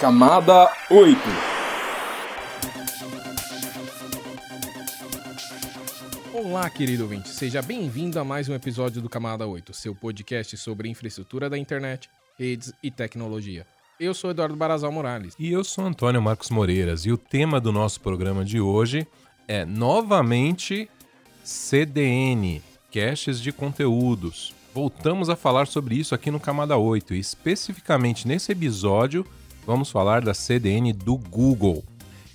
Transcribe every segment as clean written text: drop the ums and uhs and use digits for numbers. Camada 8. Olá, querido ouvinte. Seja bem-vindo a mais um episódio do Camada 8, seu podcast sobre infraestrutura da internet, redes e tecnologia. Eu sou Eduardo Barazal Morales. E eu sou Antônio Marcos Moreiras. E o tema do nosso programa de hoje é, novamente, CDN, caches de conteúdos. Voltamos a falar sobre isso aqui no Camada 8 e especificamente nesse episódio vamos falar da CDN do Google.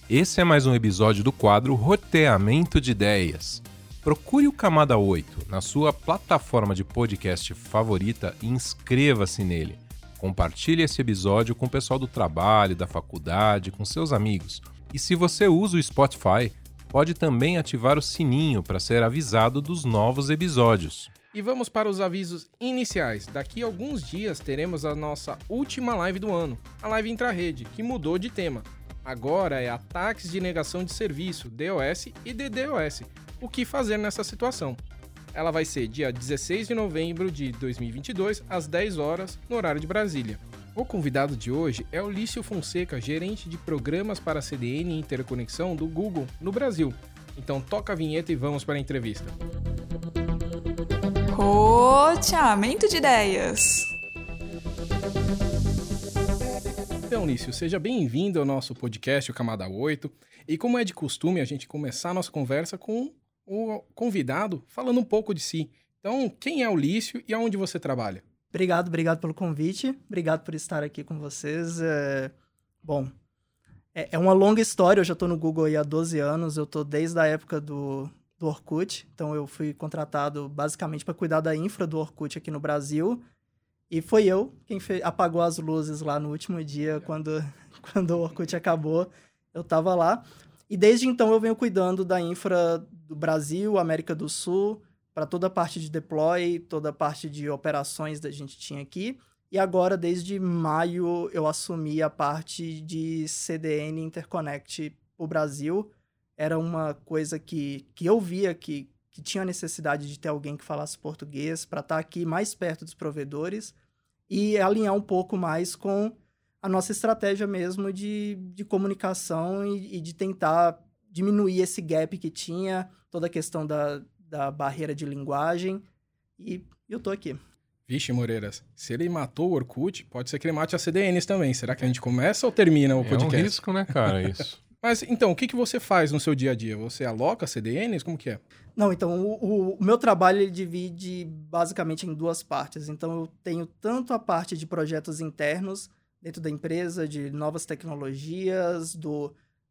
Esse é mais um episódio do quadro Roteamento de Ideias. Procure o Camada 8 na sua plataforma de podcast favorita e inscreva-se nele. Compartilhe esse episódio com o pessoal do trabalho, da faculdade, com seus amigos. E se você usa o Spotify, pode também ativar o sininho para ser avisado dos novos episódios. E vamos para os avisos iniciais. Daqui a alguns dias teremos a nossa última live do ano, a live intra-rede, que mudou de tema. Agora é ataques de negação de serviço, DOS e DDoS. O que fazer nessa situação? Ela vai ser dia 16 de novembro de 2022, às 10 horas, no horário de Brasília. O convidado de hoje é o Lúcio Fonseca, gerente de programas para CDN e interconexão do Google no Brasil. Então toca a vinheta e vamos para a entrevista. Roteamento de ideias. Então, Lício, seja bem-vindo ao nosso podcast, o Camada 8. E como é de costume, a gente começar a nossa conversa com o convidado falando um pouco de si. Então, quem é o Lício e aonde você trabalha? Obrigado pelo convite. Obrigado por estar aqui com vocês. Bom, é uma longa história. Eu já estou no Google aí há 12 anos. Eu estou desde a época do Orkut, então eu fui contratado basicamente para cuidar da infra do Orkut aqui no Brasil, e foi eu quem apagou as luzes lá no último dia, quando o Orkut acabou, eu estava lá, e desde então eu venho cuidando da infra do Brasil, América do Sul, para toda a parte de deploy, toda a parte de operações da gente tinha aqui, e agora desde maio eu assumi a parte de CDN Interconnect para o Brasil. Era uma coisa que eu via que tinha necessidade de ter alguém que falasse português para estar aqui mais perto dos provedores e alinhar um pouco mais com a nossa estratégia mesmo de comunicação e de tentar diminuir esse gap que tinha, toda a questão da barreira de linguagem, e eu tô aqui. Vixe, Moreiras, se ele matou o Orkut, pode ser que ele mate as CDNs também. Será que a gente começa ou termina o podcast? É um risco, né, cara, isso. Mas, então, o que você faz no seu dia a dia? Você aloca CDNs? Como que é? Não, então, o meu trabalho ele divide basicamente em duas partes. Então, eu tenho tanto a parte de projetos internos dentro da empresa, de novas tecnologias,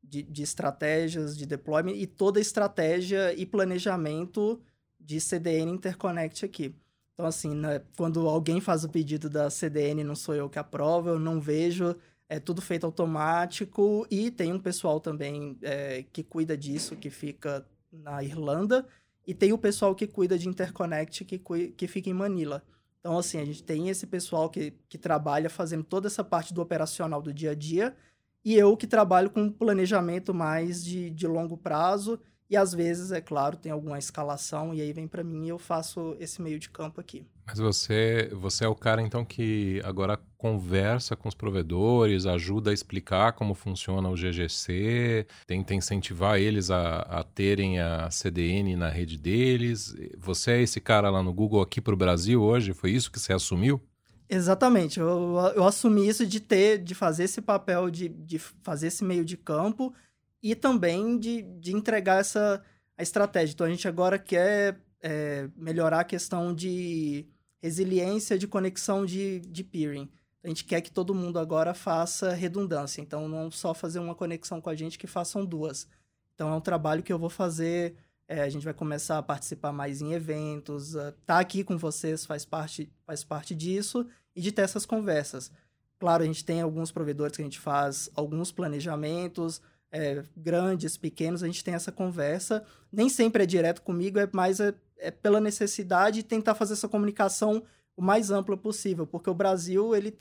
de estratégias, de deployment, e toda a estratégia e planejamento de CDN Interconnect aqui. Então, assim, né, quando alguém faz o pedido da CDN, não sou eu que aprova, eu não vejo. É tudo feito automático, e tem um pessoal também que cuida disso, que fica na Irlanda, e tem o pessoal que cuida de Interconnect, que fica em Manila. Então, assim, a gente tem esse pessoal que trabalha fazendo toda essa parte do operacional do dia a dia, e eu que trabalho com planejamento mais de longo prazo, e às vezes, é claro, tem alguma escalação, e aí vem para mim e eu faço esse meio de campo aqui. Mas você é o cara, então, que agora conversa com os provedores, ajuda a explicar como funciona o GGC, tenta incentivar eles a terem a CDN na rede deles. Você é esse cara lá no Google aqui para o Brasil hoje? Foi isso que você assumiu? Exatamente. Eu assumi isso de fazer esse papel, de fazer esse meio de campo, e também de entregar a estratégia. Então, a gente agora quer melhorar a questão de resiliência, de conexão de peering. A gente quer que todo mundo agora faça redundância. Então, não só fazer uma conexão com a gente, que façam duas. Então, é um trabalho que eu vou fazer. A gente vai começar a participar mais em eventos. Tá aqui com vocês faz parte disso. E de ter essas conversas. Claro, a gente tem alguns provedores que a gente faz alguns planejamentos, grandes, pequenos, a gente tem essa conversa. Nem sempre é direto comigo, mas é pela necessidade de tentar fazer essa comunicação o mais ampla possível, porque o Brasil, ele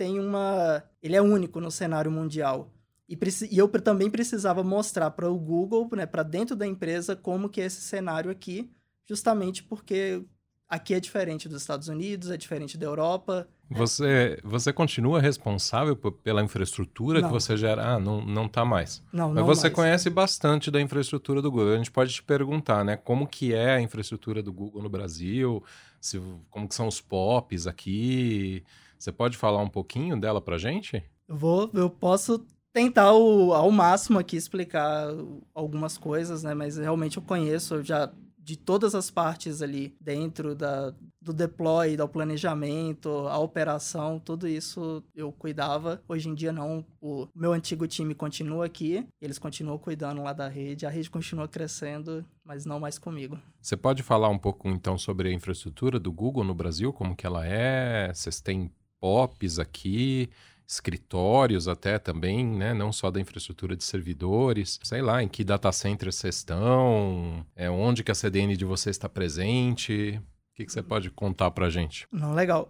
é único no cenário mundial. E eu também precisava mostrar para o Google, né, para dentro da empresa, como que é esse cenário aqui, justamente porque aqui é diferente dos Estados Unidos, é diferente da Europa, Você continua responsável pela infraestrutura que você gera? Ah, não está mais. Mas você conhece bastante da infraestrutura do Google. A gente pode te perguntar, né? Como que é a infraestrutura do Google no Brasil? Como que são os POPs aqui? Você pode falar um pouquinho dela para a gente? Eu posso tentar ao máximo aqui explicar algumas coisas, né? Mas realmente eu conheço, eu já... de todas as partes ali dentro do deploy, do planejamento, a operação, tudo isso eu cuidava. Hoje em dia não, o meu antigo time continua aqui, eles continuam cuidando lá da rede, a rede continua crescendo, mas não mais comigo. Você pode falar um pouco então sobre a infraestrutura do Google no Brasil, como que ela é? Vocês têm POPs aqui, escritórios até também, né? Não só da infraestrutura de servidores, sei lá, em que data center vocês estão, onde que a CDN de vocês está presente, o que você pode contar pra gente? Legal.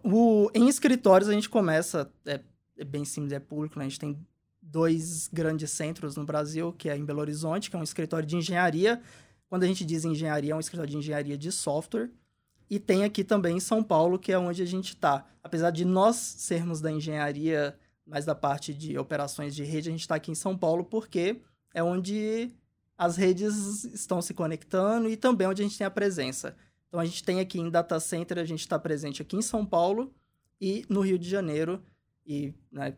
Em escritórios a gente começa, é bem simples, é público, né? A gente tem 2 grandes centros no Brasil, que é em Belo Horizonte, que é um escritório de engenharia. Quando a gente diz engenharia, é um escritório de engenharia de software. E tem aqui também em São Paulo, que é onde a gente está. Apesar de nós sermos da engenharia, mas da parte de operações de rede, a gente está aqui em São Paulo porque é onde as redes estão se conectando e também onde a gente tem a presença. Então, a gente tem aqui em Data Center, a gente está presente aqui em São Paulo e no Rio de Janeiro, e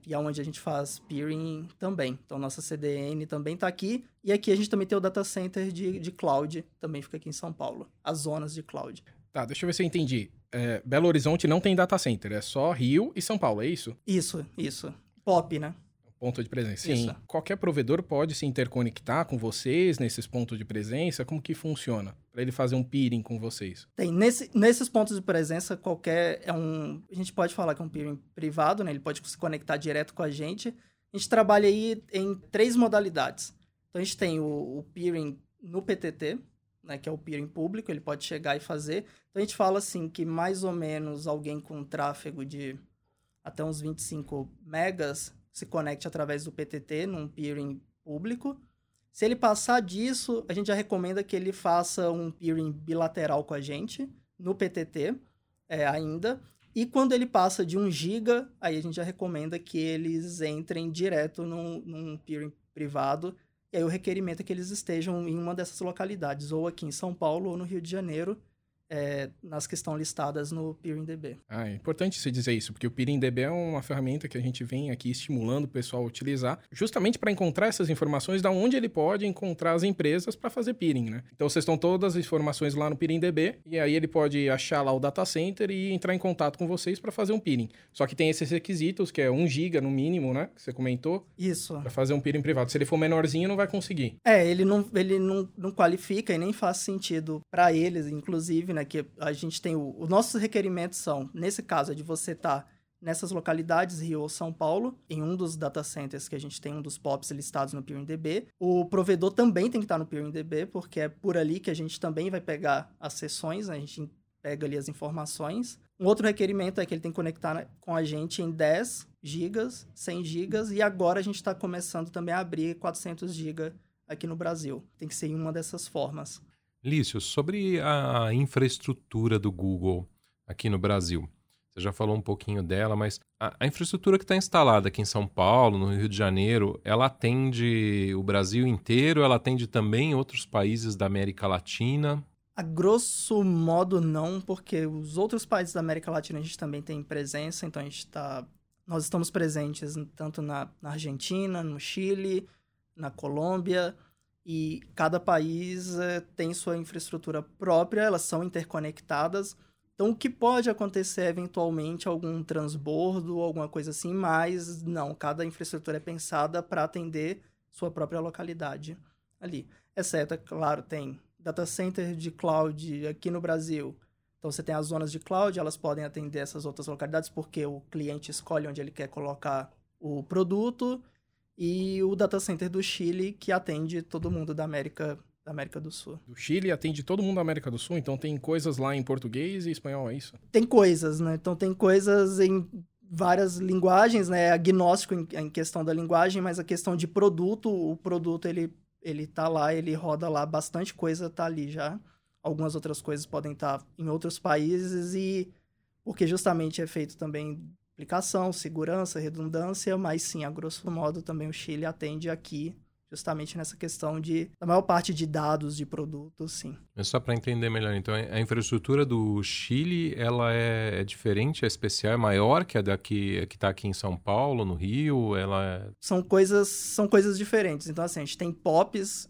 é onde a gente faz peering também. Então, nossa CDN também está aqui. E aqui a gente também tem o Data Center de Cloud, também fica aqui em São Paulo, as zonas de Cloud. Tá, deixa eu ver se eu entendi. Belo Horizonte não tem data center, é só Rio e São Paulo, é isso? Isso. POP, né? Ponto de presença. Sim. Isso. Qualquer provedor pode se interconectar com vocês nesses pontos de presença? Como que funciona? Para ele fazer um peering com vocês? Tem. Nesses pontos de presença, a gente pode falar que é um peering privado, né? Ele pode se conectar direto com a gente. A gente trabalha aí em 3 modalidades. Então, a gente tem o peering no PTT, né, que é o peering público, ele pode chegar e fazer. Então, a gente fala assim que mais ou menos alguém com tráfego de até uns 25 megas se conecte através do PTT num peering público. Se ele passar disso, a gente já recomenda que ele faça um peering bilateral com a gente, no PTT ainda. E quando ele passa de 1 giga, aí a gente já recomenda que eles entrem direto num peering privado. E aí o requerimento é que eles estejam em uma dessas localidades, ou aqui em São Paulo ou no Rio de Janeiro, nas que estão listadas no PeeringDB. Ah, é importante você dizer isso, porque o PeeringDB é uma ferramenta que a gente vem aqui estimulando o pessoal a utilizar, justamente para encontrar essas informações de onde ele pode encontrar as empresas para fazer peering, né? Então, vocês estão todas as informações lá no PeeringDB, e aí ele pode achar lá o data center e entrar em contato com vocês para fazer um peering. Só que tem esses requisitos, que é 1 giga no mínimo, né? Que você comentou. Isso. Para fazer um peering privado. Se ele for menorzinho, não vai conseguir. Ele não qualifica e nem faz sentido para eles, inclusive, né? Que a gente tem os nossos requerimentos são, nesse caso, é de você estar nessas localidades, Rio ou São Paulo, em um dos data centers que a gente tem, um dos POPs listados no PeeringDB. O provedor também tem que estar no PeeringDB, porque é por ali que a gente também vai pegar as sessões, né? A gente pega ali as informações. Um outro requerimento é que ele tem que conectar com a gente em 10 gigas, 100 gigas, e agora a gente está começando também a abrir 400 gigas aqui no Brasil. Tem que ser em uma dessas formas. Lício, sobre a infraestrutura do Google aqui no Brasil, você já falou um pouquinho dela, mas a infraestrutura que está instalada aqui em São Paulo, no Rio de Janeiro, ela atende o Brasil inteiro, ela atende também outros países da América Latina? A grosso modo não, porque os outros países da América Latina a gente também tem presença, então nós estamos presentes tanto na Argentina, no Chile, na Colômbia. E cada país tem sua infraestrutura própria, elas são interconectadas. Então, o que pode acontecer é, eventualmente, algum transbordo, alguma coisa assim, mas não, cada infraestrutura é pensada para atender sua própria localidade ali. Exceto, claro, tem data center de cloud aqui no Brasil. Então, você tem as zonas de cloud, elas podem atender essas outras localidades, porque o cliente escolhe onde ele quer colocar o produto. E o data center do Chile, que atende todo mundo da América do Sul. O Chile atende todo mundo da América do Sul, então tem coisas lá em português e espanhol, é isso? Tem coisas, né? Então tem coisas em várias linguagens, né? É agnóstico em questão da linguagem, mas a questão de produto, o produto ele tá lá, ele roda lá, bastante coisa tá ali já. Algumas outras coisas podem estar em outros países, e porque justamente é feito também aplicação, segurança, redundância, mas sim, a grosso modo, também o Chile atende aqui justamente nessa questão da maior parte de dados de produtos, sim. É só para entender melhor, então, a infraestrutura do Chile, ela é diferente, é especial, é maior que a que está aqui em São Paulo, no Rio, São coisas diferentes. Então, assim, a gente tem POPs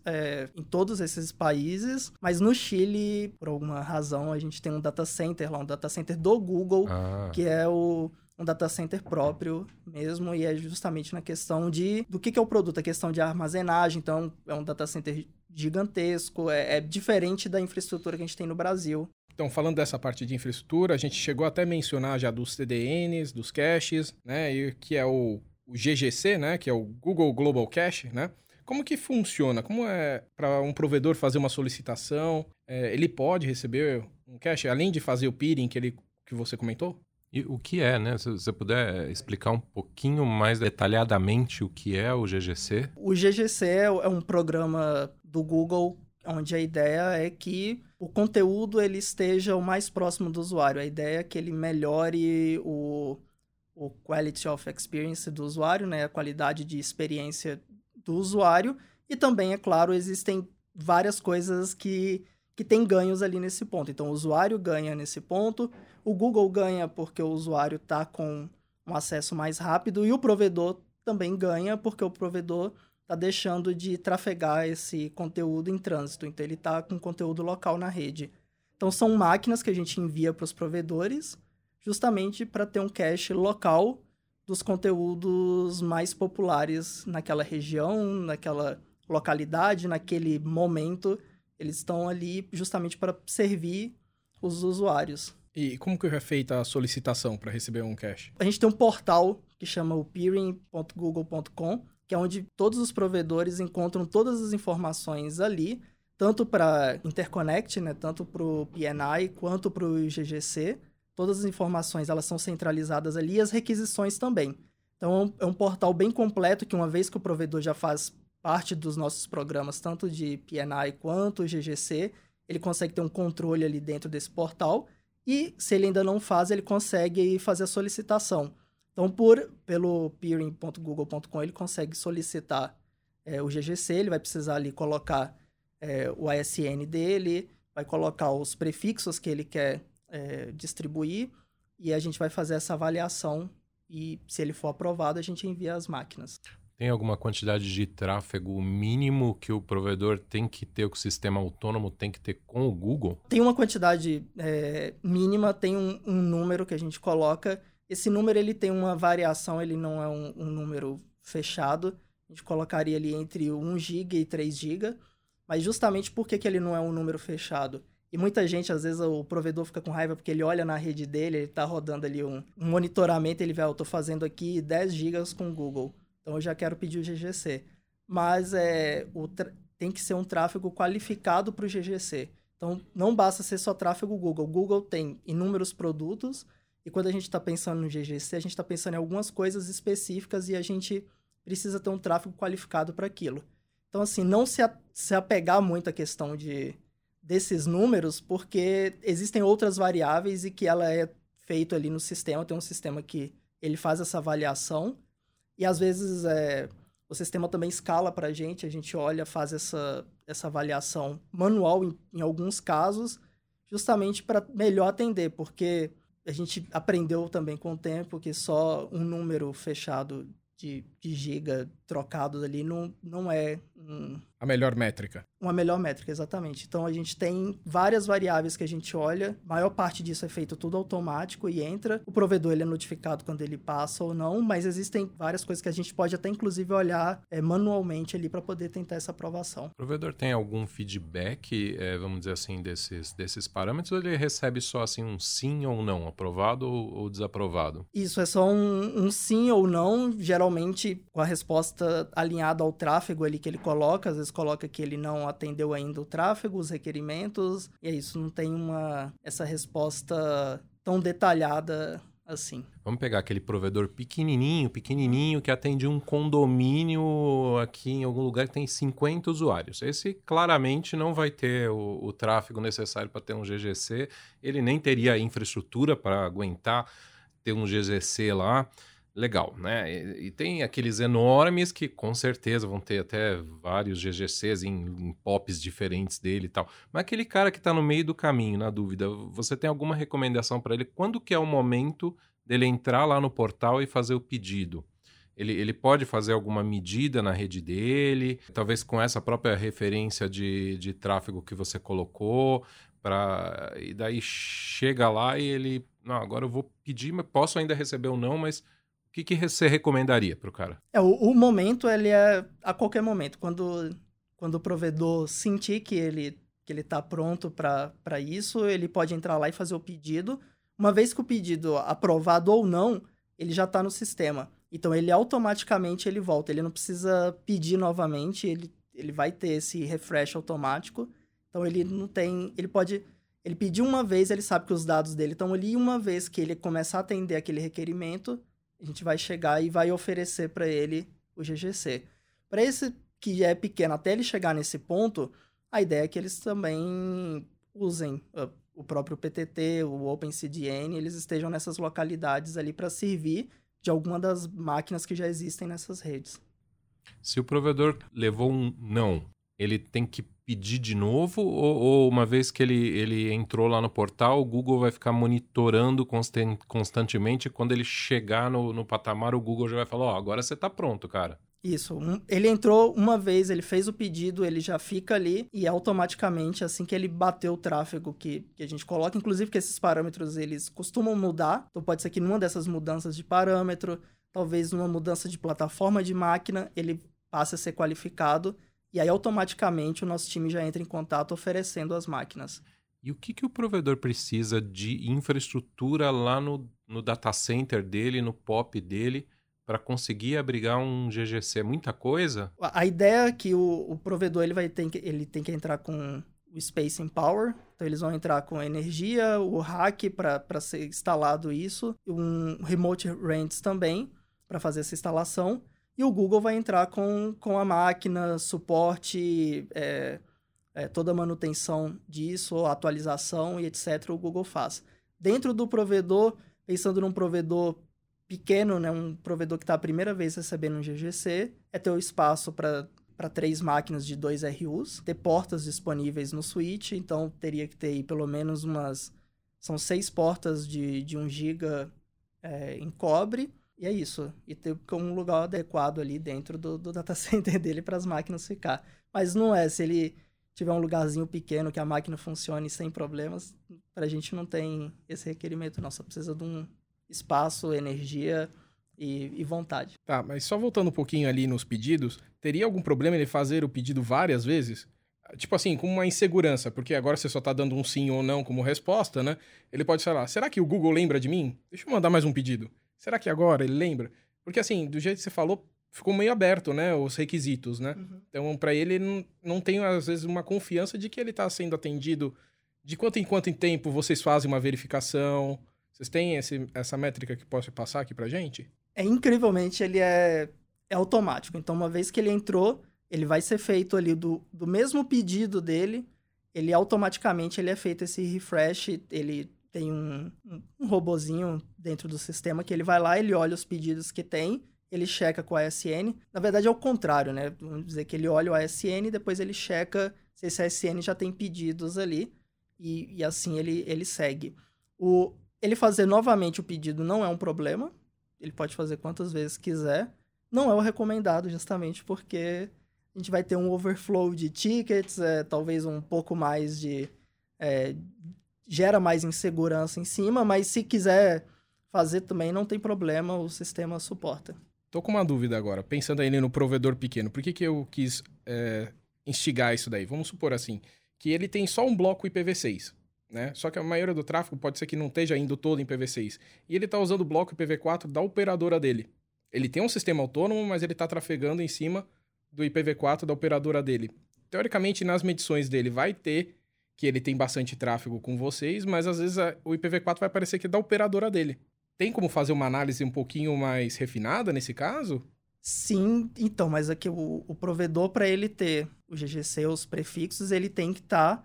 em todos esses países, mas no Chile, por alguma razão, a gente tem um data center lá, um data center do Google, que é um data center próprio mesmo, e é justamente na questão do que é o produto, a questão de armazenagem. Então, é um data center gigantesco, é diferente da infraestrutura que a gente tem no Brasil. Então, falando dessa parte de infraestrutura, a gente chegou até a mencionar já dos CDNs, dos caches, né, e que é o GGC, né, que é o Google Global Cache, né? Como que funciona? Como é para um provedor fazer uma solicitação? Ele pode receber um cache, além de fazer o peering que você comentou? E o que é, né? Se você puder explicar um pouquinho mais detalhadamente o que é o GGC. O GGC é um programa do Google, onde a ideia é que o conteúdo ele esteja o mais próximo do usuário. A ideia é que ele melhore o quality of experience do usuário, né? A qualidade de experiência do usuário. E também, é claro, existem várias coisas que tem ganhos ali nesse ponto. Então, o usuário ganha nesse ponto, o Google ganha porque o usuário está com um acesso mais rápido, e o provedor também ganha porque o provedor está deixando de trafegar esse conteúdo em trânsito. Então, ele está com conteúdo local na rede. Então, são máquinas que a gente envia para os provedores justamente para ter um cache local dos conteúdos mais populares naquela região, naquela localidade, naquele momento. Eles estão ali justamente para servir os usuários. E como que é feita a solicitação para receber um cache? A gente tem um portal que chama o peering.google.com, que é onde todos os provedores encontram todas as informações ali, tanto para Interconnect, né, tanto para o PNI, quanto para o GGC. Todas as informações elas são centralizadas ali, e as requisições também. Então, é um portal bem completo que, uma vez que o provedor já faz parte dos nossos programas, tanto de PNI quanto GGC, ele consegue ter um controle ali dentro desse portal, e se ele ainda não faz, ele consegue fazer a solicitação. Então, pelo peering.google.com, ele consegue solicitar o GGC, ele vai precisar ali colocar o ASN dele, vai colocar os prefixos que ele quer distribuir, e a gente vai fazer essa avaliação, e se ele for aprovado, a gente envia as máquinas. Tem alguma quantidade de tráfego mínimo que o provedor tem que ter, que o sistema autônomo tem que ter com o Google? Tem uma quantidade mínima, tem um número que a gente coloca. Esse número ele tem uma variação, ele não é um número fechado. A gente colocaria ali entre 1 GB e 3 GB. Mas justamente por que ele não é um número fechado? E muita gente, às vezes, o provedor fica com raiva porque ele olha na rede dele, ele está rodando ali um monitoramento, ele vai, eu estou fazendo aqui 10 GB com o Google. Então, eu já quero pedir o GGC. Mas tem que ser um tráfego qualificado para o GGC. Então, não basta ser só tráfego Google. O Google tem inúmeros produtos, e quando a gente está pensando no GGC, a gente está pensando em algumas coisas específicas, e a gente precisa ter um tráfego qualificado para aquilo. Então, assim, não se apegar muito à questão desses números, porque existem outras variáveis, e que ela é feita ali no sistema. Tem um sistema que ele faz essa avaliação, e, às vezes, o sistema também escala para a gente olha, faz essa avaliação manual em alguns casos, justamente para melhor atender, porque a gente aprendeu também com o tempo que só um número fechado de giga trocado ali não é... A melhor métrica. Uma melhor métrica, exatamente. Então, a gente tem várias variáveis que a gente olha, a maior parte disso é feito tudo automático e entra. O provedor ele é notificado quando ele passa ou não, mas existem várias coisas que a gente pode até, inclusive, olhar manualmente ali para poder tentar essa aprovação. O provedor tem algum feedback, vamos dizer assim, desses parâmetros, ou ele recebe só assim um sim ou não, aprovado ou desaprovado? Isso, é só um sim ou não, geralmente com a resposta alinhada ao tráfego ali que ele coloca, às vezes coloca que ele não atendeu ainda o tráfego, os requerimentos, e é isso, não tem essa resposta tão detalhada assim. Vamos pegar aquele provedor pequenininho, que atende um condomínio aqui em algum lugar que tem 50 usuários. Esse claramente não vai ter o tráfego necessário para ter um GGC, ele nem teria infraestrutura para aguentar ter um GGC lá, legal, né? E tem aqueles enormes que com certeza vão ter até vários GGCs em POPs diferentes dele e tal. Mas aquele cara que está no meio do caminho, na dúvida, você tem alguma recomendação para ele? Quando que é o momento dele entrar lá no portal e fazer o pedido? Ele pode fazer alguma medida na rede dele, talvez com essa própria referência de tráfego que você colocou, e daí chega lá e ele... Não, agora eu vou pedir, mas posso ainda receber ou não, mas o que você recomendaria para o cara? O momento, ele é a qualquer momento. Quando o provedor sentir que ele está pronto para isso, ele pode entrar lá e fazer o pedido. Uma vez que o pedido aprovado ou não, ele já está no sistema. Então, ele automaticamente ele volta, ele não precisa pedir novamente, ele vai ter esse refresh automático. Então, ele não tem... Ele pediu uma vez, ele sabe que os dados dele estão ali, uma vez que ele começar a atender aquele requerimento, a gente vai chegar e vai oferecer para ele o GGC. Para esse que é pequeno, até ele chegar nesse ponto, a ideia é que eles também usem o próprio PTT, o OpenCDN, eles estejam nessas localidades ali para servir de alguma das máquinas que já existem nessas redes. Se o provedor levou um não, ele tem que pedir de novo ou uma vez que ele entrou lá no portal, o Google vai ficar monitorando constantemente e quando ele chegar no patamar, o Google já vai falar, agora você está pronto, cara. Isso. Ele entrou uma vez, ele fez o pedido, ele já fica ali e automaticamente, assim que ele bateu o tráfego que a gente coloca, inclusive que esses parâmetros, eles costumam mudar. Então, pode ser que numa dessas mudanças de parâmetro, talvez numa mudança de plataforma de máquina, ele passe a ser qualificado e aí, automaticamente, o nosso time já entra em contato oferecendo as máquinas. E o que o provedor precisa de infraestrutura lá no data center dele, no POP dele, para conseguir abrigar um GGC? Muita coisa? A ideia é que o provedor ele tem que entrar com o Space and Power. Então, eles vão entrar com a energia, o rack para ser instalado isso, um Remote Rents também para fazer essa instalação. E o Google vai entrar com a máquina, suporte, toda a manutenção disso, atualização e etc. o Google faz. Dentro do provedor, pensando num provedor pequeno, né, um provedor que está a primeira vez recebendo um GGC, é ter o espaço para 3 máquinas de 2 RUs, ter portas disponíveis no switch, então teria que ter aí pelo menos são 6 portas de 1 GB em cobre, e é isso. E ter um lugar adequado ali dentro do data center dele para as máquinas ficar. Mas não é, se ele tiver um lugarzinho pequeno que a máquina funcione sem problemas, para a gente não tem esse requerimento não, só precisa de um espaço, energia e vontade. Tá, mas só voltando um pouquinho ali nos pedidos, teria algum problema ele fazer o pedido várias vezes? Tipo assim, com uma insegurança, porque agora você só está dando um sim ou não como resposta, né? Ele pode falar, será que o Google lembra de mim? Deixa eu mandar mais um pedido. Será que agora ele lembra? Porque assim, do jeito que você falou, ficou meio aberto, né? Os requisitos, né? Uhum. Então, para ele, não tem, às vezes, uma confiança de que ele está sendo atendido. De quanto em quanto em tempo vocês fazem uma verificação? Vocês têm essa métrica que pode passar aqui pra gente? Incrivelmente, ele é automático. Então, uma vez que ele entrou, ele vai ser feito ali do mesmo pedido dele, ele automaticamente ele é feito esse refresh, ele... Tem um robozinho dentro do sistema que ele vai lá, ele olha os pedidos que tem, ele checa com a ASN. Na verdade, é o contrário, né? Vamos dizer que ele olha o ASN e depois ele checa se esse ASN já tem pedidos ali. E assim ele segue. Ele fazer novamente o pedido não é um problema. Ele pode fazer quantas vezes quiser. Não é o recomendado, justamente porque a gente vai ter um overflow de tickets, talvez um pouco mais de... gera mais insegurança em cima, mas se quiser fazer também, não tem problema, o sistema suporta. Tô com uma dúvida agora, pensando aí no provedor pequeno, por que eu quis instigar isso daí? Vamos supor assim, que ele tem só um bloco IPv6, né? Só que a maioria do tráfego pode ser que não esteja indo todo em IPv6, e ele tá usando o bloco IPv4 da operadora dele. Ele tem um sistema autônomo, mas ele tá trafegando em cima do IPv4 da operadora dele. Teoricamente, nas medições dele vai ter que ele tem bastante tráfego com vocês, mas às vezes o IPv4 vai parecer que é da operadora dele. Tem como fazer uma análise um pouquinho mais refinada nesse caso? Sim, então, mas aqui o provedor, para ele ter o GGC, os prefixos, ele tem que estar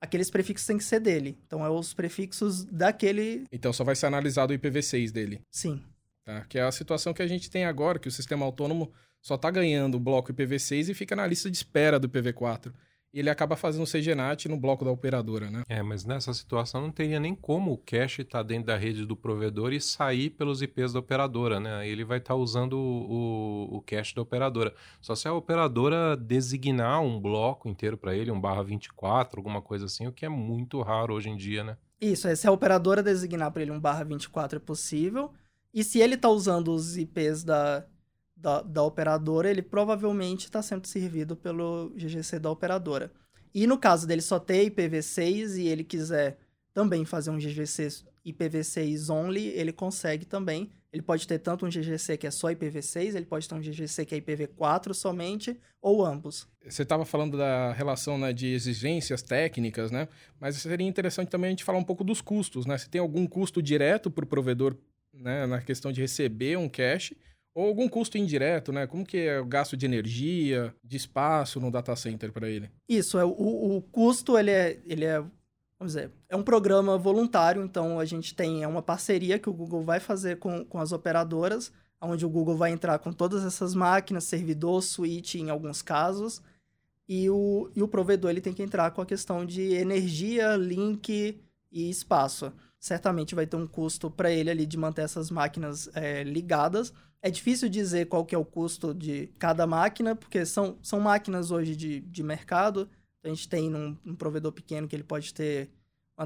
aqueles prefixos têm que ser dele. Então, é os prefixos daquele... Então, só vai ser analisado o IPv6 dele. Sim. Tá? Que é a situação que a gente tem agora, que o sistema autônomo só está ganhando o bloco IPv6 e fica na lista de espera do IPv4. E ele acaba fazendo o CGNAT no bloco da operadora, né? É, mas nessa situação não teria nem como o cache estar dentro da rede do provedor e sair pelos IPs da operadora, né? Ele vai estar usando o cache da operadora. Só se a operadora designar um bloco inteiro para ele, um /24, alguma coisa assim, o que é muito raro hoje em dia, né? Isso, é, se a operadora designar para ele um /24 é possível. E se ele está usando os IPs da operadora, ele provavelmente está sendo servido pelo GGC da operadora. E no caso dele só ter IPv6 e ele quiser também fazer um GGC IPv6 only, ele consegue também. Ele pode ter tanto um GGC que é só IPv6, ele pode ter um GGC que é IPv4 somente, ou ambos. Você estava falando da relação, né, de exigências técnicas, né? Mas seria interessante também a gente falar um pouco dos custos, né? Se tem algum custo direto para o provedor, né, na questão de receber um cache, ou algum custo indireto, né? Como que é o gasto de energia, de espaço no data center para ele? Isso, o custo, ele é, vamos dizer, é um programa voluntário, então a gente tem uma parceria que o Google vai fazer com as operadoras, onde o Google vai entrar com todas essas máquinas, servidor, switch em alguns casos, e o provedor ele tem que entrar com a questão de energia, link e espaço. Certamente vai ter um custo para ele ali de manter essas máquinas ligadas. É difícil dizer qual que é o custo de cada máquina, porque são máquinas hoje de mercado. A gente tem um provedor pequeno que ele pode ter uma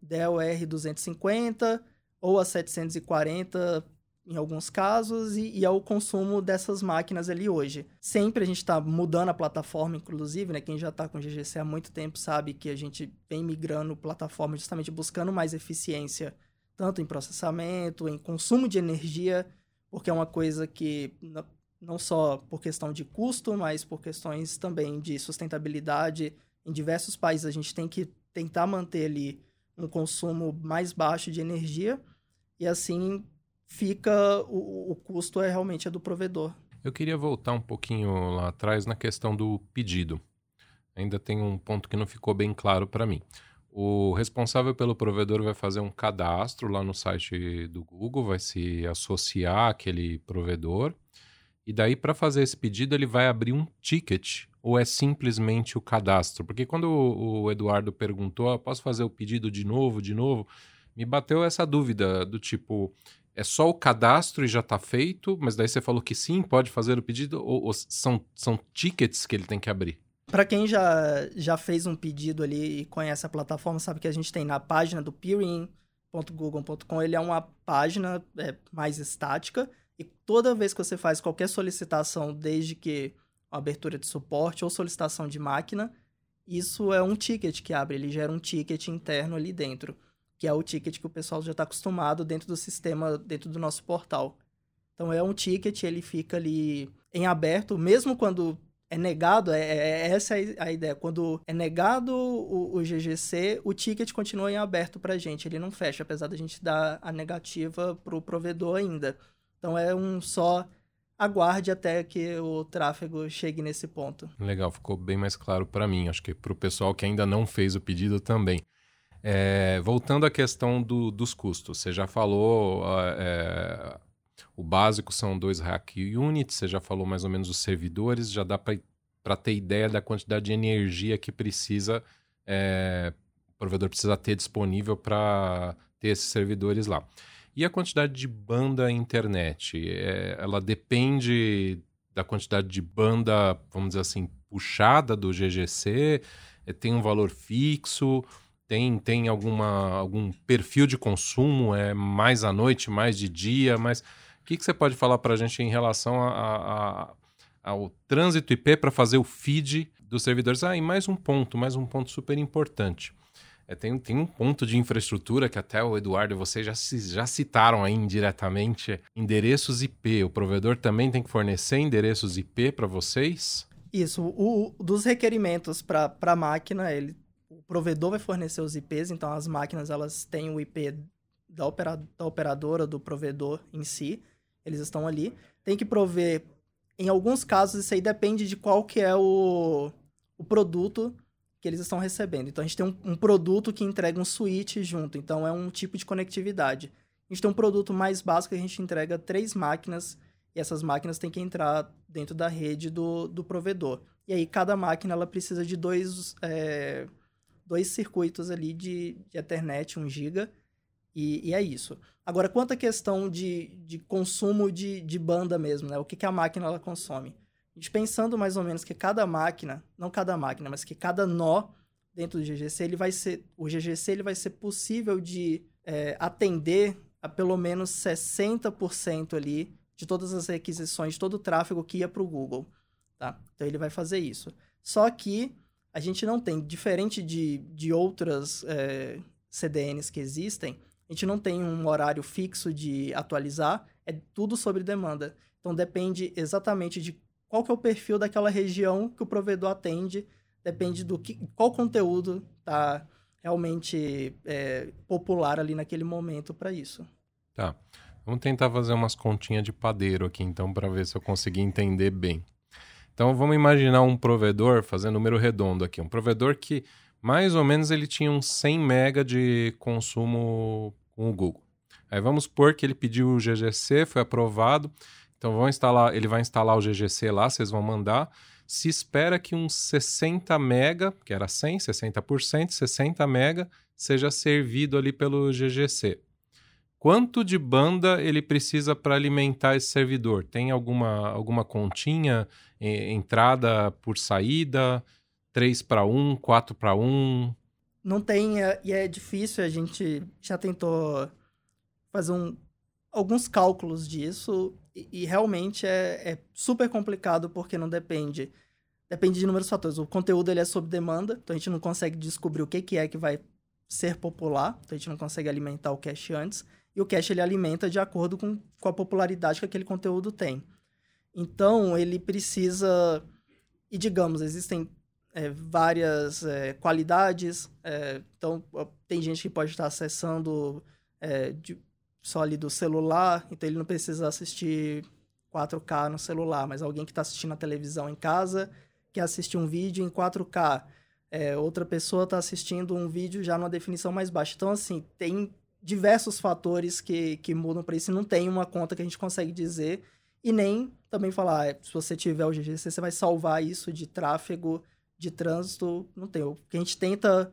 DLR 250 ou a 740 em alguns casos, e é o consumo dessas máquinas ali hoje. Sempre a gente está mudando a plataforma, inclusive, né? Quem já está com GGC há muito tempo sabe que a gente vem migrando plataforma justamente buscando mais eficiência, tanto em processamento, em consumo de energia, porque é uma coisa que, não só por questão de custo, mas por questões também de sustentabilidade, em diversos países a gente tem que tentar manter ali um consumo mais baixo de energia, e assim fica o custo realmente do provedor. Eu queria voltar um pouquinho lá atrás na questão do pedido. Ainda tem um ponto que não ficou bem claro para mim. O responsável pelo provedor vai fazer um cadastro lá no site do Google, vai se associar àquele provedor. E daí, para fazer esse pedido, ele vai abrir um ticket ou é simplesmente o cadastro? Porque quando o Eduardo perguntou, posso fazer o pedido de novo? Me bateu essa dúvida do tipo, é só o cadastro e já está feito? Mas daí você falou que sim, pode fazer o pedido ou são tickets que ele tem que abrir? Para quem já fez um pedido ali e conhece a plataforma, sabe que a gente tem na página do peering.google.com, ele é uma página mais estática, e toda vez que você faz qualquer solicitação, desde que uma abertura de suporte ou solicitação de máquina, isso é um ticket que abre, ele gera um ticket interno ali dentro, que é o ticket que o pessoal já está acostumado dentro do sistema, dentro do nosso portal. Então é um ticket, ele fica ali em aberto, mesmo quando... É negado, essa é a ideia. Quando é negado o GGC, o ticket continua em aberto para a gente. Ele não fecha, apesar da gente dar a negativa para o provedor ainda. Então é um só aguarde até que o tráfego chegue nesse ponto. Legal, ficou bem mais claro para mim. Acho que para o pessoal que ainda não fez o pedido também. Voltando à questão dos custos. Você já falou... O básico são 2 rack units, você já falou mais ou menos os servidores, já dá para ter ideia da quantidade de energia que o provedor precisa ter disponível para ter esses servidores lá. E a quantidade de banda internet? Ela depende da quantidade de banda, vamos dizer assim, puxada do GGC? Tem um valor fixo? Tem algum perfil de consumo? É mais à noite, mais de dia, mais... O que você pode falar para a gente em relação ao trânsito IP para fazer o feed dos servidores? Ah, e mais um ponto super importante. Tem um ponto de infraestrutura que até o Eduardo e você já citaram aí indiretamente, endereços IP. O provedor também tem que fornecer endereços IP para vocês? Isso, dos requerimentos para a máquina, o provedor vai fornecer os IPs, então as máquinas elas têm o IP da operadora, do provedor em si. Eles estão ali, tem que prover, em alguns casos isso aí depende de qual que é o produto que eles estão recebendo. Então, a gente tem um produto que entrega um switch junto. Então, é um tipo de conectividade. A gente tem um produto mais básico que a gente entrega 3 máquinas e essas máquinas têm que entrar dentro da rede do provedor. E aí, cada máquina ela precisa de dois circuitos ali de Ethernet, 1 GB, e é isso. Agora, quanto à questão de consumo de banda mesmo, né? O que a máquina ela consome? A gente pensando mais ou menos que cada máquina, não cada máquina, mas que cada nó dentro do GGC, ele vai ser possível de atender a pelo menos 60% ali de todas as requisições, todo o tráfego que ia para o Google, tá? Então, ele vai fazer isso. Só que a gente não tem, diferente de outras CDNs que existem, a gente não tem um horário fixo de atualizar, é tudo sobre demanda. Então, depende exatamente de qual que é o perfil daquela região que o provedor atende, depende do qual conteúdo está realmente popular ali naquele momento para isso. Tá. Vamos tentar fazer umas continhas de padeiro aqui, então, para ver se eu consegui entender bem. Então, vamos imaginar um provedor, fazendo número redondo aqui, um provedor que, mais ou menos, ele tinha uns 100 mega de consumo com o Google. Aí, vamos supor que ele pediu o GGC, foi aprovado. Então, ele vai instalar o GGC lá, vocês vão mandar. Se espera que uns 60 mega, que era 100, 60%, 60 mega, seja servido ali pelo GGC. Quanto de banda ele precisa para alimentar esse servidor? Tem alguma continha, entrada por saída, 3:1, 4:1? Não tem, e é difícil, a gente já tentou fazer alguns cálculos disso e realmente é super complicado porque não depende de inúmeros fatores. O conteúdo ele é sob demanda, então a gente não consegue descobrir o que vai ser popular, então a gente não consegue alimentar o cache antes. E o cache ele alimenta de acordo com a popularidade que aquele conteúdo tem. Então, ele precisa... E, digamos, existem várias qualidades. Então, tem gente que pode estar acessando só ali do celular. Então, ele não precisa assistir 4K no celular. Mas alguém que está assistindo a televisão em casa quer assistir um vídeo em 4K. Outra pessoa está assistindo um vídeo já numa definição mais baixa. Então, assim, tem diversos fatores que mudam para isso, não tem uma conta que a gente consegue dizer, e nem também falar, se você tiver o GGC, você vai salvar isso de tráfego, de trânsito, não tem. O que a gente tenta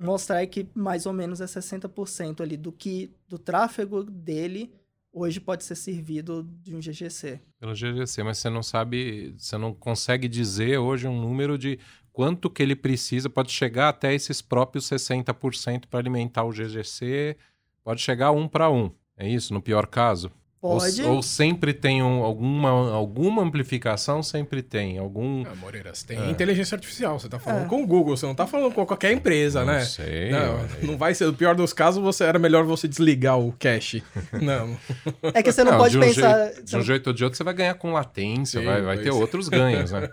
mostrar é que mais ou menos é 60% ali do tráfego dele, hoje pode ser servido de um GGC. Pelo GGC, mas você não sabe, você não consegue dizer hoje um número de quanto que ele precisa, pode chegar até esses próprios 60% para alimentar o GGC... Pode chegar 1:1, é isso? No pior caso? Pode. Ou sempre tem alguma amplificação, sempre tem. Moreiras, tem inteligência artificial. Você está falando com o Google, você não está falando com qualquer empresa, não, né? Sei, não vai ser. No pior dos casos, era melhor você desligar o cache. Não. É que você não pode pensar... de um jeito ou de outro, você vai ganhar com latência, vai ter outros ganhos, né?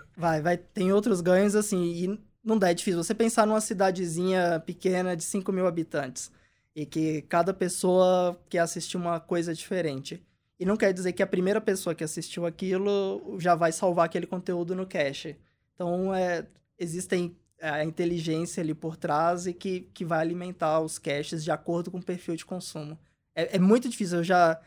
Tem outros ganhos, assim, e não dá, é difícil. Você pensar numa cidadezinha pequena de 5 mil habitantes... E que cada pessoa quer assistir uma coisa diferente. E não quer dizer que a primeira pessoa que assistiu aquilo já vai salvar aquele conteúdo no cache. Então, existem a inteligência ali por trás e que vai alimentar os caches de acordo com o perfil de consumo. É muito difícil. Eu já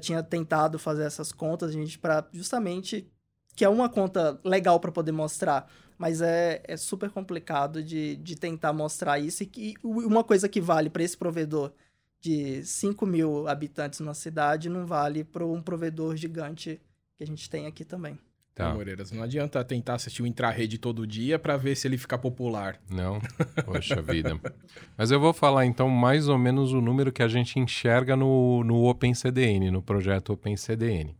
tinha tentado fazer essas contas, gente, para justamente... Que é uma conta legal para poder mostrar, mas é super complicado de tentar mostrar isso. E uma coisa que vale para esse provedor de 5 mil habitantes numa cidade não vale para um provedor gigante que a gente tem aqui também. Tá. Moreiras, não adianta tentar assistir o Intrarrede todo dia para ver se ele ficar popular. Não, poxa vida. Mas eu vou falar, então, mais ou menos o número que a gente enxerga no OpenCDN, no projeto OpenCDN.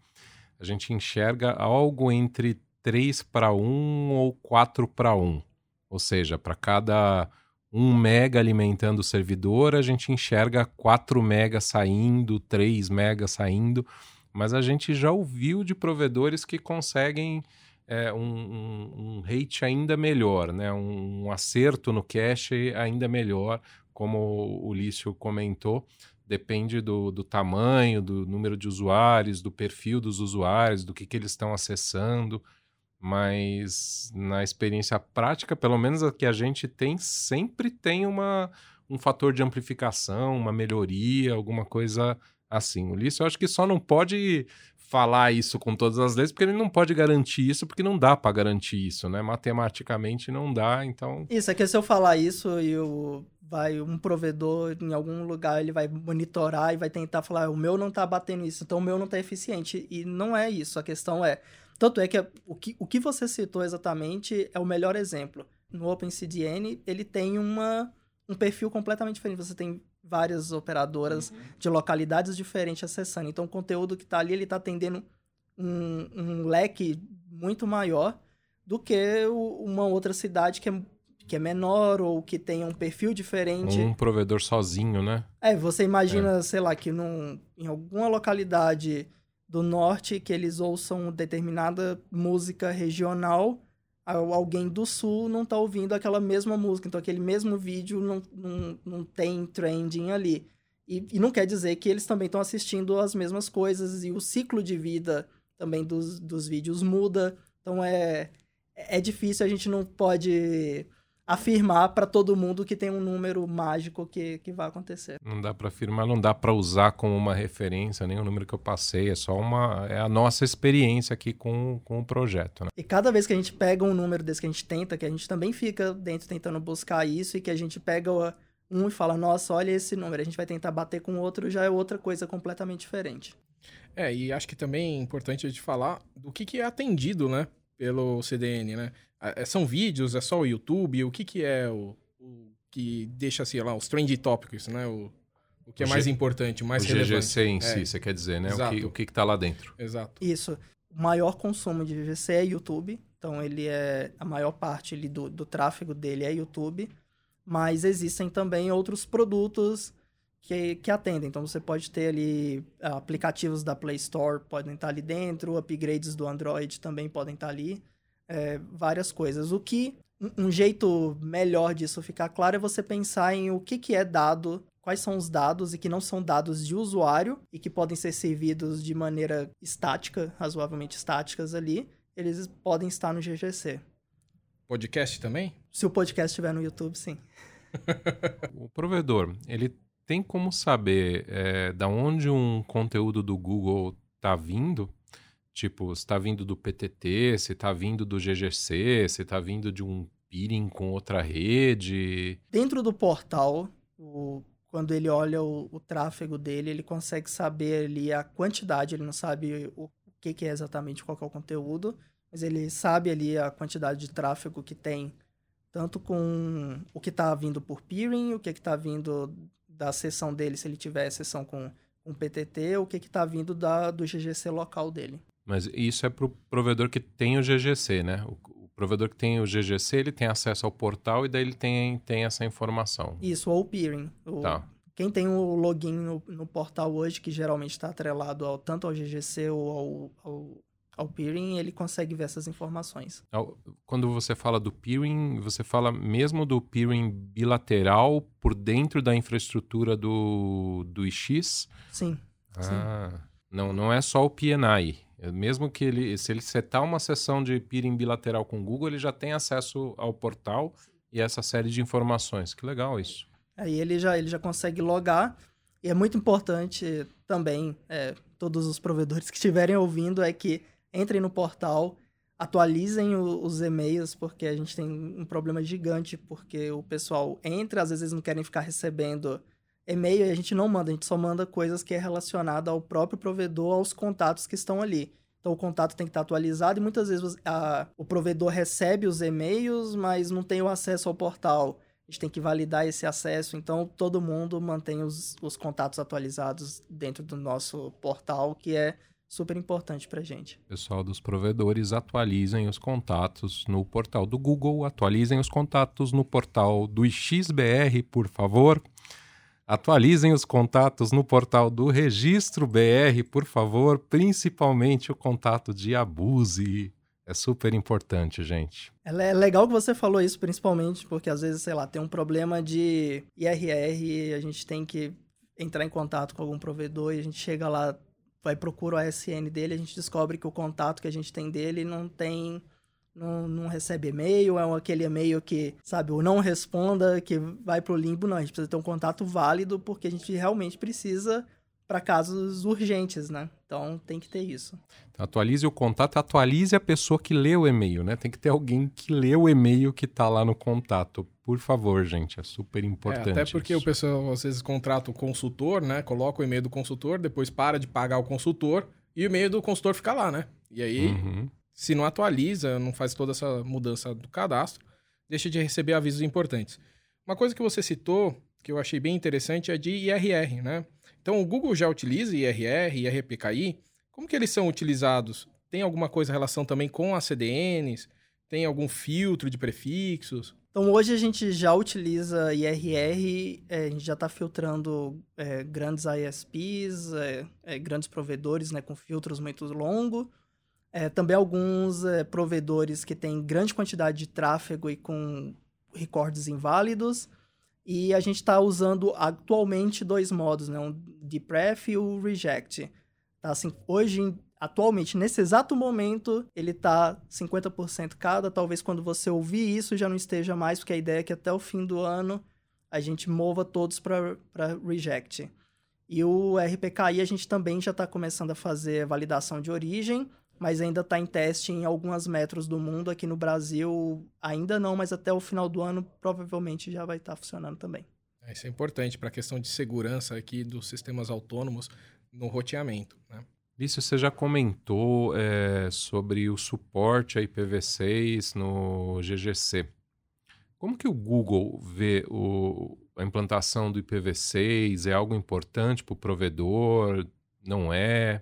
A gente enxerga algo entre 3:1 ou 4:1. Ou seja, para cada 1 mega alimentando o servidor, a gente enxerga 4 mega saindo, 3 mega saindo. Mas a gente já ouviu de provedores que conseguem um rate ainda melhor, né? Um acerto no cache ainda melhor, como o Lício comentou. Depende do tamanho, do número de usuários, do perfil dos usuários, do que eles estão acessando. Mas na experiência prática, pelo menos a que a gente tem, sempre tem um fator de amplificação, uma melhoria, alguma coisa assim. O Lúcio, eu acho que só não pode falar isso com todas as leis, porque ele não pode garantir isso, porque não dá para garantir isso, né? Matematicamente não dá, então... Isso, é que se eu falar isso e vai um provedor em algum lugar, ele vai monitorar e vai tentar falar, o meu não tá batendo isso, então o meu não tá eficiente. E não é isso, a questão é... Tanto é que o que você citou exatamente é o melhor exemplo. No OpenCDN, ele tem um perfil completamente diferente. Você tem várias operadoras de localidades diferentes acessando. Então, o conteúdo que está ali, ele está atendendo um leque muito maior do que uma outra cidade que é menor ou que tenha um perfil diferente. Um provedor sozinho, né? É, você imagina, sei lá, que em alguma localidade... do norte, que eles ouçam determinada música regional, alguém do sul não está ouvindo aquela mesma música, então aquele mesmo vídeo não tem trending ali. E não quer dizer que eles também estão assistindo as mesmas coisas, e o ciclo de vida também dos vídeos muda, então é difícil, a gente não pode afirmar para todo mundo que tem um número mágico que vai acontecer. Não dá para afirmar, não dá para usar como uma referência, nem o número que eu passei, é a nossa experiência aqui com o projeto, né? E cada vez que a gente pega um número desse que a gente tenta, que a gente também fica dentro tentando buscar isso, e que a gente pega um e fala, nossa, olha esse número, a gente vai tentar bater com outro, já é outra coisa completamente diferente. É, e acho que também é importante a gente falar do que é atendido, né, pelo CDN, né? São vídeos, é só o YouTube? O que é o que deixa, sei lá, os trending topics, né? O que é mais importante, mais relevante. O GGC em si, você quer dizer, né? Exato. O que está lá dentro. Exato. Isso. O maior consumo de GGC é YouTube. Então, ele é... A maior parte do tráfego dele é YouTube. Mas existem também outros produtos que atendem. Então, você pode ter ali aplicativos da Play Store, podem estar ali dentro. Upgrades do Android também podem estar ali. Várias coisas. O que um jeito melhor disso ficar claro é você pensar em o que é dado, quais são os dados e que não são dados de usuário e que podem ser servidos de maneira estática, razoavelmente estáticas ali, eles podem estar no GGC. Podcast também? Se o podcast estiver no YouTube, sim. O provedor, ele tem como saber da onde um conteúdo do Google está vindo? Tipo, se está vindo do PTT, se está vindo do GGC, se está vindo de um peering com outra rede. Dentro do portal, quando ele olha o tráfego dele, ele consegue saber ali a quantidade, ele não sabe o que é exatamente, qual que é o conteúdo, mas ele sabe ali a quantidade de tráfego que tem, tanto com o que está vindo por peering, o que está vindo da sessão dele, se ele tiver sessão com um PTT, o que está vindo do GGC local dele. Mas isso é para o provedor que tem o GGC, né? O provedor que tem o GGC, ele tem acesso ao portal e daí ele tem essa informação. Isso, ou o peering. Tá. Quem tem o login no portal hoje, que geralmente está atrelado tanto ao GGC ou ao peering, ele consegue ver essas informações. Quando você fala do peering, você fala mesmo do peering bilateral por dentro da infraestrutura do IX? Sim. Ah, sim. Não é só o PNI. Mesmo que se ele setar uma sessão de peering bilateral com o Google, ele já tem acesso ao portal e essa série de informações. Que legal isso. Aí ele já consegue logar. E é muito importante também, todos os provedores que estiverem ouvindo, é que entrem no portal, atualizem os e-mails, porque a gente tem um problema gigante, porque o pessoal entra, às vezes eles não querem ficar recebendo e-mail e a gente não manda, a gente só manda coisas que é relacionada ao próprio provedor, aos contatos que estão ali. Então, o contato tem que estar atualizado e muitas vezes o provedor recebe os e-mails, mas não tem o acesso ao portal. A gente tem que validar esse acesso, então todo mundo mantém os contatos atualizados dentro do nosso portal, que é super importante para a gente. Pessoal dos provedores, atualizem os contatos no portal do Google, atualizem os contatos no portal do IXBR, por favor. Atualizem os contatos no portal do Registro BR, por favor, principalmente o contato de abuse. É super importante, gente. É legal que você falou isso, principalmente, porque às vezes, sei lá, tem um problema de IRR, a gente tem que entrar em contato com algum provedor e a gente chega lá, vai procurar o ASN dele, a gente descobre que o contato que a gente tem dele não tem não recebe e-mail, é aquele e-mail que, sabe, ou não responda, que vai pro limbo, não. A gente precisa ter um contato válido, porque a gente realmente precisa para casos urgentes, né? Então, tem que ter isso. Então, atualize o contato, atualize a pessoa que lê o e-mail, né? Tem que ter alguém que lê o e-mail que está lá no contato. Por favor, gente, é super importante. Até porque isso. O pessoal, às vezes, contrata o consultor, né? Coloca o e-mail do consultor, depois para de pagar o consultor e o e-mail do consultor fica lá, né? E aí, se não atualiza, não faz toda essa mudança do cadastro, deixa de receber avisos importantes. Uma coisa que você citou, que eu achei bem interessante, é de IRR, né? Então, o Google já utiliza IRR e RPKI. Como que eles são utilizados? Tem alguma coisa em relação também com as CDNs? Tem algum filtro de prefixos? Então, hoje a gente já utiliza IRR, a gente já está filtrando grandes ISPs, grandes provedores, né, com filtros muito longos. Também alguns provedores que têm grande quantidade de tráfego e com recordes inválidos. E a gente está usando atualmente dois modos, né? O Depref e o Reject. Tá, assim, hoje, atualmente, nesse exato momento, ele está 50% cada. Talvez quando você ouvir isso já não esteja mais, porque a ideia é que até o fim do ano a gente mova todos para Reject. E o RPKI a gente também já está começando a fazer validação de origem, mas ainda está em teste em algumas metros do mundo. Aqui no Brasil ainda não, mas até o final do ano provavelmente já vai estar funcionando também. Isso é importante para a questão de segurança aqui dos sistemas autônomos no roteamento, né? Lício, você já comentou sobre o suporte a IPv6 no GGC. Como que o Google vê a implantação do IPv6? É algo importante para o provedor? Não é?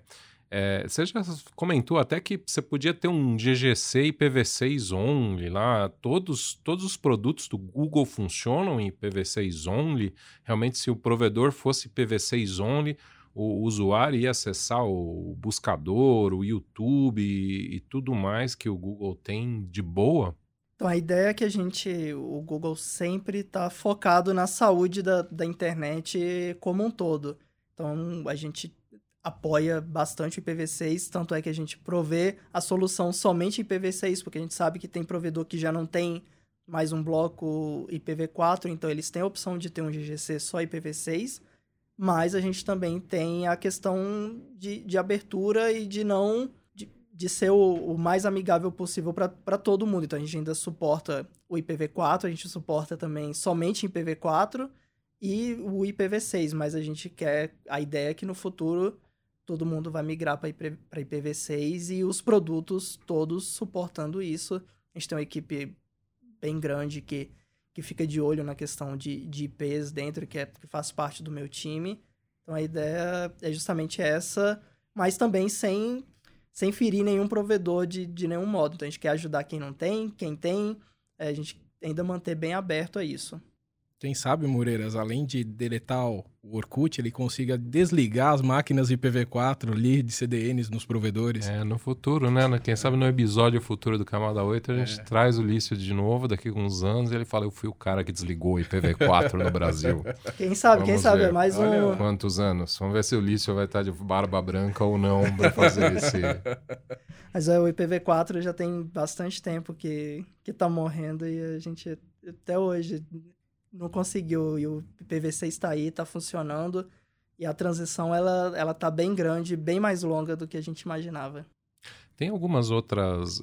Você já comentou até que você podia ter um GGC IPv6 only lá, todos os produtos do Google funcionam em IPv6 only, realmente se o provedor fosse IPv6 only, o usuário ia acessar o buscador, o YouTube e tudo mais que o Google tem de boa? Então a ideia é que o Google sempre está focado na saúde da internet como um todo, então a gente apoia bastante o IPv6, tanto é que a gente provê a solução somente em IPv6, porque a gente sabe que tem provedor que já não tem mais um bloco IPv4, então eles têm a opção de ter um GGC só IPv6, mas a gente também tem a questão de abertura e de ser o mais amigável possível para todo mundo. Então a gente ainda suporta o IPv4, a gente suporta também somente em IPv4 e o IPv6, mas a ideia é que no futuro todo mundo vai migrar para IPv6 e os produtos todos suportando isso. A gente tem uma equipe bem grande que fica de olho na questão de IPs dentro, que faz parte do meu time. Então, a ideia é justamente essa, mas também sem ferir nenhum provedor de nenhum modo. Então, a gente quer ajudar quem não tem, quem tem, a gente ainda manter bem aberto a isso. Quem sabe, Moreiras, além de deletar o Orkut, ele consiga desligar as máquinas IPv4 ali de CDNs nos provedores. No futuro, né? Quem sabe no episódio futuro do Camada 8, a gente traz o Lício de novo daqui a uns anos e ele fala, eu fui o cara que desligou IPv4 no Brasil. Quem sabe, é mais um... Quantos anos? Vamos ver se o Lício vai estar de barba branca ou não para fazer esse... Mas o IPv4 já tem bastante tempo que tá morrendo e a gente, até hoje... não conseguiu, e o IPv6 está aí, está funcionando, e a transição ela está bem grande, bem mais longa do que a gente imaginava. Tem algumas outras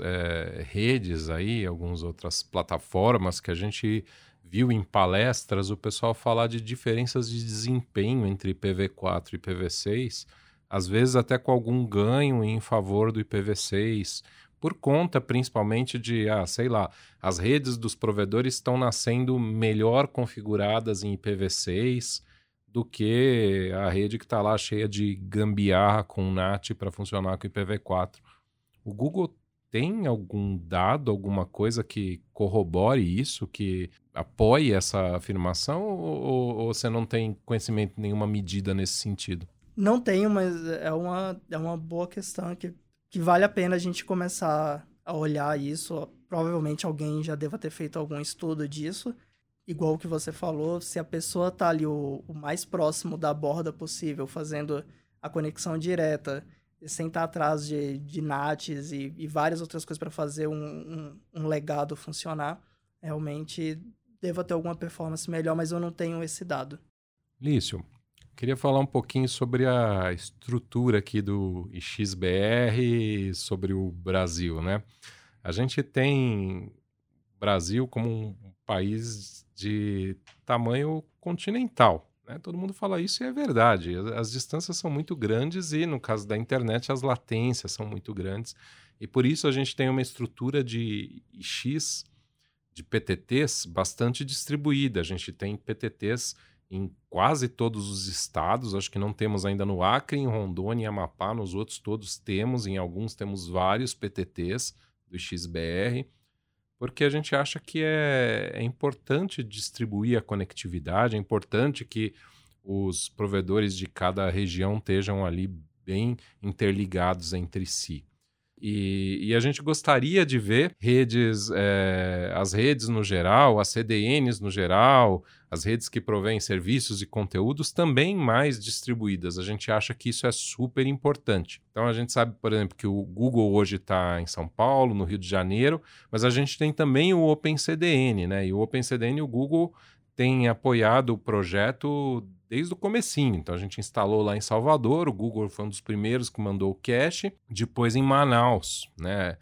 redes aí, algumas outras plataformas que a gente viu em palestras o pessoal falar de diferenças de desempenho entre IPv4 e IPv6, às vezes até com algum ganho em favor do IPv6, por conta principalmente de, as redes dos provedores estão nascendo melhor configuradas em IPv6 do que a rede que está lá cheia de gambiarra com NAT para funcionar com IPv4. O Google tem algum dado, alguma coisa que corrobore isso, que apoie essa afirmação, ou você não tem conhecimento de nenhuma medida nesse sentido? Não tenho, mas é uma boa questão que vale a pena a gente começar a olhar isso. Provavelmente alguém já deva ter feito algum estudo disso. Igual o que você falou, se a pessoa está ali o mais próximo da borda possível, fazendo a conexão direta, sem estar atrás de NATs e várias outras coisas para fazer um legado funcionar, realmente devo ter alguma performance melhor, mas eu não tenho esse dado. Lício, queria falar um pouquinho sobre a estrutura aqui do IXBR, sobre o Brasil, né? A gente tem Brasil como um país de tamanho continental, né? Todo mundo fala isso e é verdade. As distâncias são muito grandes e, no caso da internet, as latências são muito grandes. E por isso a gente tem uma estrutura de IX, de PTTs, bastante distribuída. A gente tem PTTs em quase todos os estados, acho que não temos ainda no Acre, em Rondônia, em Amapá, nos outros todos temos, em alguns temos vários PTTs do IXBR, porque a gente acha que é importante distribuir a conectividade, é importante que os provedores de cada região estejam ali bem interligados entre si. E a gente gostaria de ver redes, as redes no geral, as CDNs no geral, as redes que provêm serviços e conteúdos também mais distribuídas. A gente acha que isso é super importante. Então, a gente sabe, por exemplo, que o Google hoje está em São Paulo, no Rio de Janeiro, mas a gente tem também o OpenCDN, né? E o OpenCDN e o Google têm apoiado o projeto desde o comecinho. Então, a gente instalou lá em Salvador, o Google foi um dos primeiros que mandou o cache, depois em Manaus, né?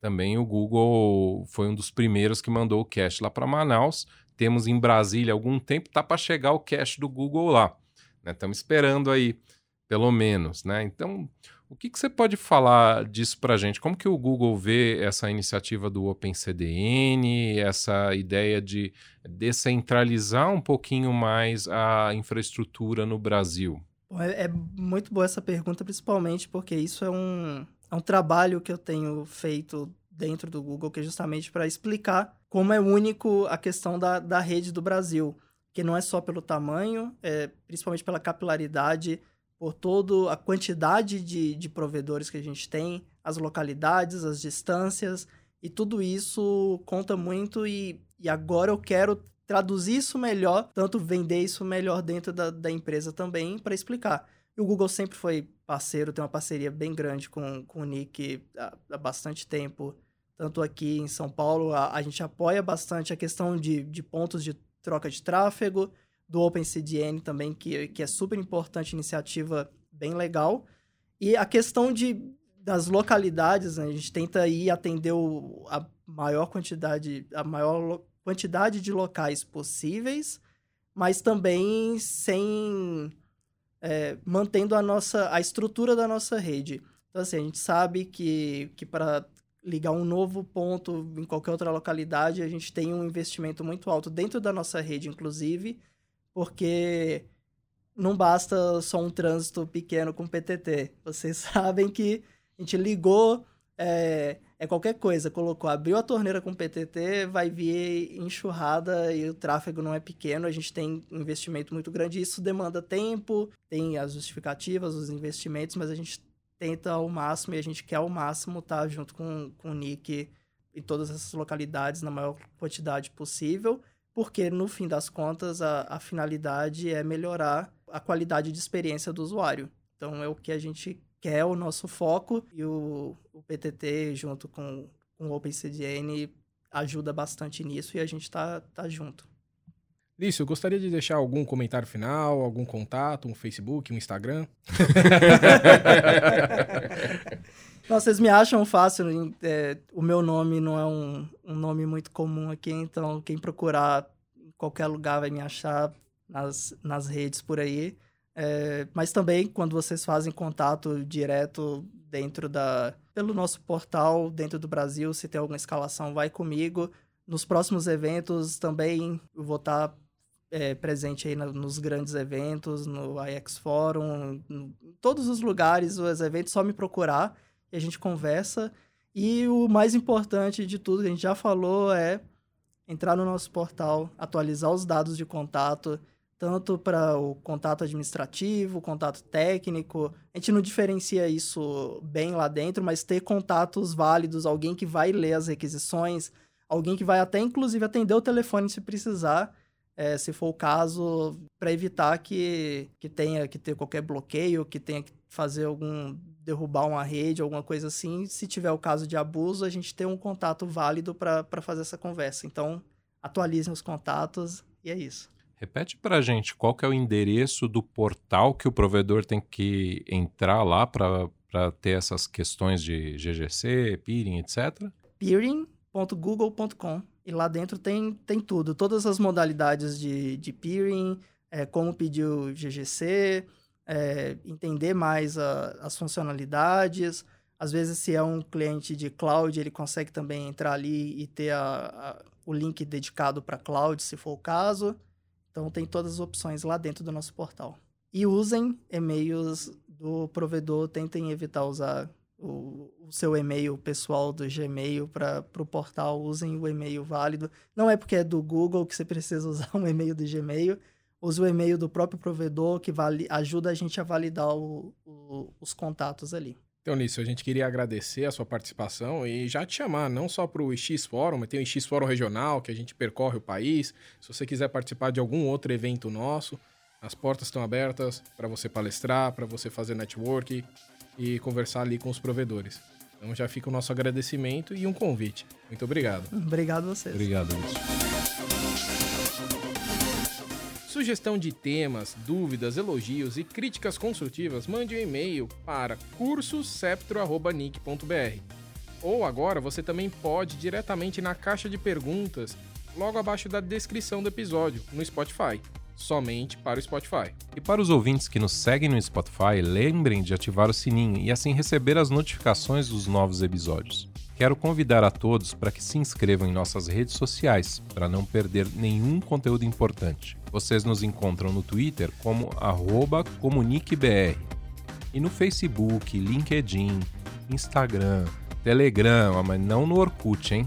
Também o Google foi um dos primeiros que mandou o cache lá para Manaus. Temos em Brasília algum tempo, tá para chegar o cache do Google lá, né? Estamos esperando aí, pelo menos, né? Então, o que você pode falar disso para a gente? Como que o Google vê essa iniciativa do OpenCDN, essa ideia de descentralizar um pouquinho mais a infraestrutura no Brasil? É muito boa essa pergunta, principalmente porque isso é um trabalho que eu tenho feito dentro do Google, que é justamente para explicar como é único a questão da rede do Brasil, que não é só pelo tamanho, principalmente pela capilaridade, por toda a quantidade de provedores que a gente tem, as localidades, as distâncias, e tudo isso conta muito, e agora eu quero traduzir isso melhor, tanto vender isso melhor dentro da empresa também, para explicar. E o Google sempre foi parceiro, tem uma parceria bem grande com o NIC há bastante tempo, tanto aqui em São Paulo, a gente apoia bastante a questão de pontos de troca de tráfego, do OpenCDN também, que é super importante, iniciativa bem legal. E a questão das localidades, né? A gente tenta ir atender a maior quantidade de locais possíveis, mas também mantendo a estrutura da nossa rede. Então, assim, a gente sabe que para ligar um novo ponto em qualquer outra localidade, a gente tem um investimento muito alto dentro da nossa rede, inclusive, porque não basta só um trânsito pequeno com PTT. Vocês sabem que a gente ligou, qualquer coisa, abriu a torneira com PTT, vai vir enxurrada e o tráfego não é pequeno, a gente tem um investimento muito grande, isso demanda tempo, tem as justificativas, os investimentos, mas a gente tenta ao máximo e a gente quer ao máximo estar junto com o NIC em todas essas localidades na maior quantidade possível, porque, no fim das contas, a finalidade é melhorar a qualidade de experiência do usuário. Então, é o que a gente quer, o nosso foco, e o PTT, junto com o OpenCDN, ajuda bastante nisso e a gente tá junto. Lício, eu gostaria de deixar algum comentário final, algum contato, um Facebook, um Instagram? Não, vocês me acham fácil, o meu nome não é um nome muito comum aqui, então quem procurar em qualquer lugar vai me achar nas redes por aí, mas também quando vocês fazem contato direto pelo nosso portal dentro do Brasil, se tem alguma escalação vai comigo, nos próximos eventos também eu vou estar presente aí nos grandes eventos, no IX Forum, em todos os lugares, os eventos, só me procurar. E a gente conversa, e o mais importante de tudo que a gente já falou é entrar no nosso portal, atualizar os dados de contato, tanto para o contato administrativo, contato técnico, a gente não diferencia isso bem lá dentro, mas ter contatos válidos, alguém que vai ler as requisições, alguém que vai até inclusive atender o telefone se precisar, se for o caso, para evitar que tenha que ter qualquer bloqueio, que tenha que fazer derrubar uma rede, alguma coisa assim. Se tiver o caso de abuso, a gente tem um contato válido para fazer essa conversa. Então, atualizem os contatos e é isso. Repete para a gente qual que é o endereço do portal que o provedor tem que entrar lá para ter essas questões de GGC, peering, etc. peering.google.com. E lá dentro tem tudo, todas as modalidades de peering, como pedir o GGC, entender mais as funcionalidades. Às vezes, se é um cliente de cloud, ele consegue também entrar ali e ter o link dedicado para cloud, se for o caso. Então, tem todas as opções lá dentro do nosso portal. E usem e-mails do provedor, tentem evitar usar o seu e-mail pessoal do Gmail para o portal, usem o e-mail válido. Não é porque é do Google que você precisa usar um e-mail do Gmail, use o e-mail do próprio provedor que ajuda a gente a validar os contatos ali. Então, Lúcio, a gente queria agradecer a sua participação e já te chamar não só para o IX Forum, mas tem o IX Forum regional, que a gente percorre o país. Se você quiser participar de algum outro evento nosso, as portas estão abertas para você palestrar, para você fazer network e conversar ali com os provedores. Então já fica o nosso agradecimento e um convite. Muito obrigado. Obrigado a vocês. Obrigado, Lúcio. Sugestão de temas, dúvidas, elogios e críticas construtivas, mande um e-mail para cursoceptro@nic.br. Ou agora você também pode ir diretamente na caixa de perguntas, logo abaixo da descrição do episódio, no Spotify. Somente para o Spotify. E para os ouvintes que nos seguem no Spotify, lembrem de ativar o sininho e assim receber as notificações dos novos episódios. Quero convidar a todos para que se inscrevam em nossas redes sociais, para não perder nenhum conteúdo importante. Vocês nos encontram no Twitter como @ComuniqueBR e no Facebook, LinkedIn, Instagram, Telegram, mas não no Orkut, hein?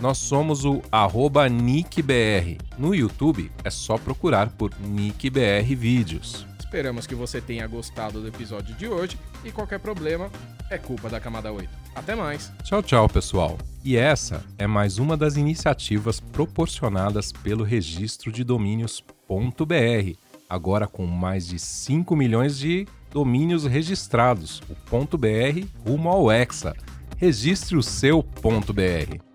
Nós somos o @NIC.br. No YouTube é só procurar por NIC.br Vídeos. Esperamos que você tenha gostado do episódio de hoje e qualquer problema é culpa da Camada 8. Até mais. Tchau, tchau, pessoal. E essa é mais uma das iniciativas proporcionadas pelo Registro de Domínios.br, agora com mais de 5 milhões de domínios registrados. O .br rumo ao Hexa. Registre o seu .br.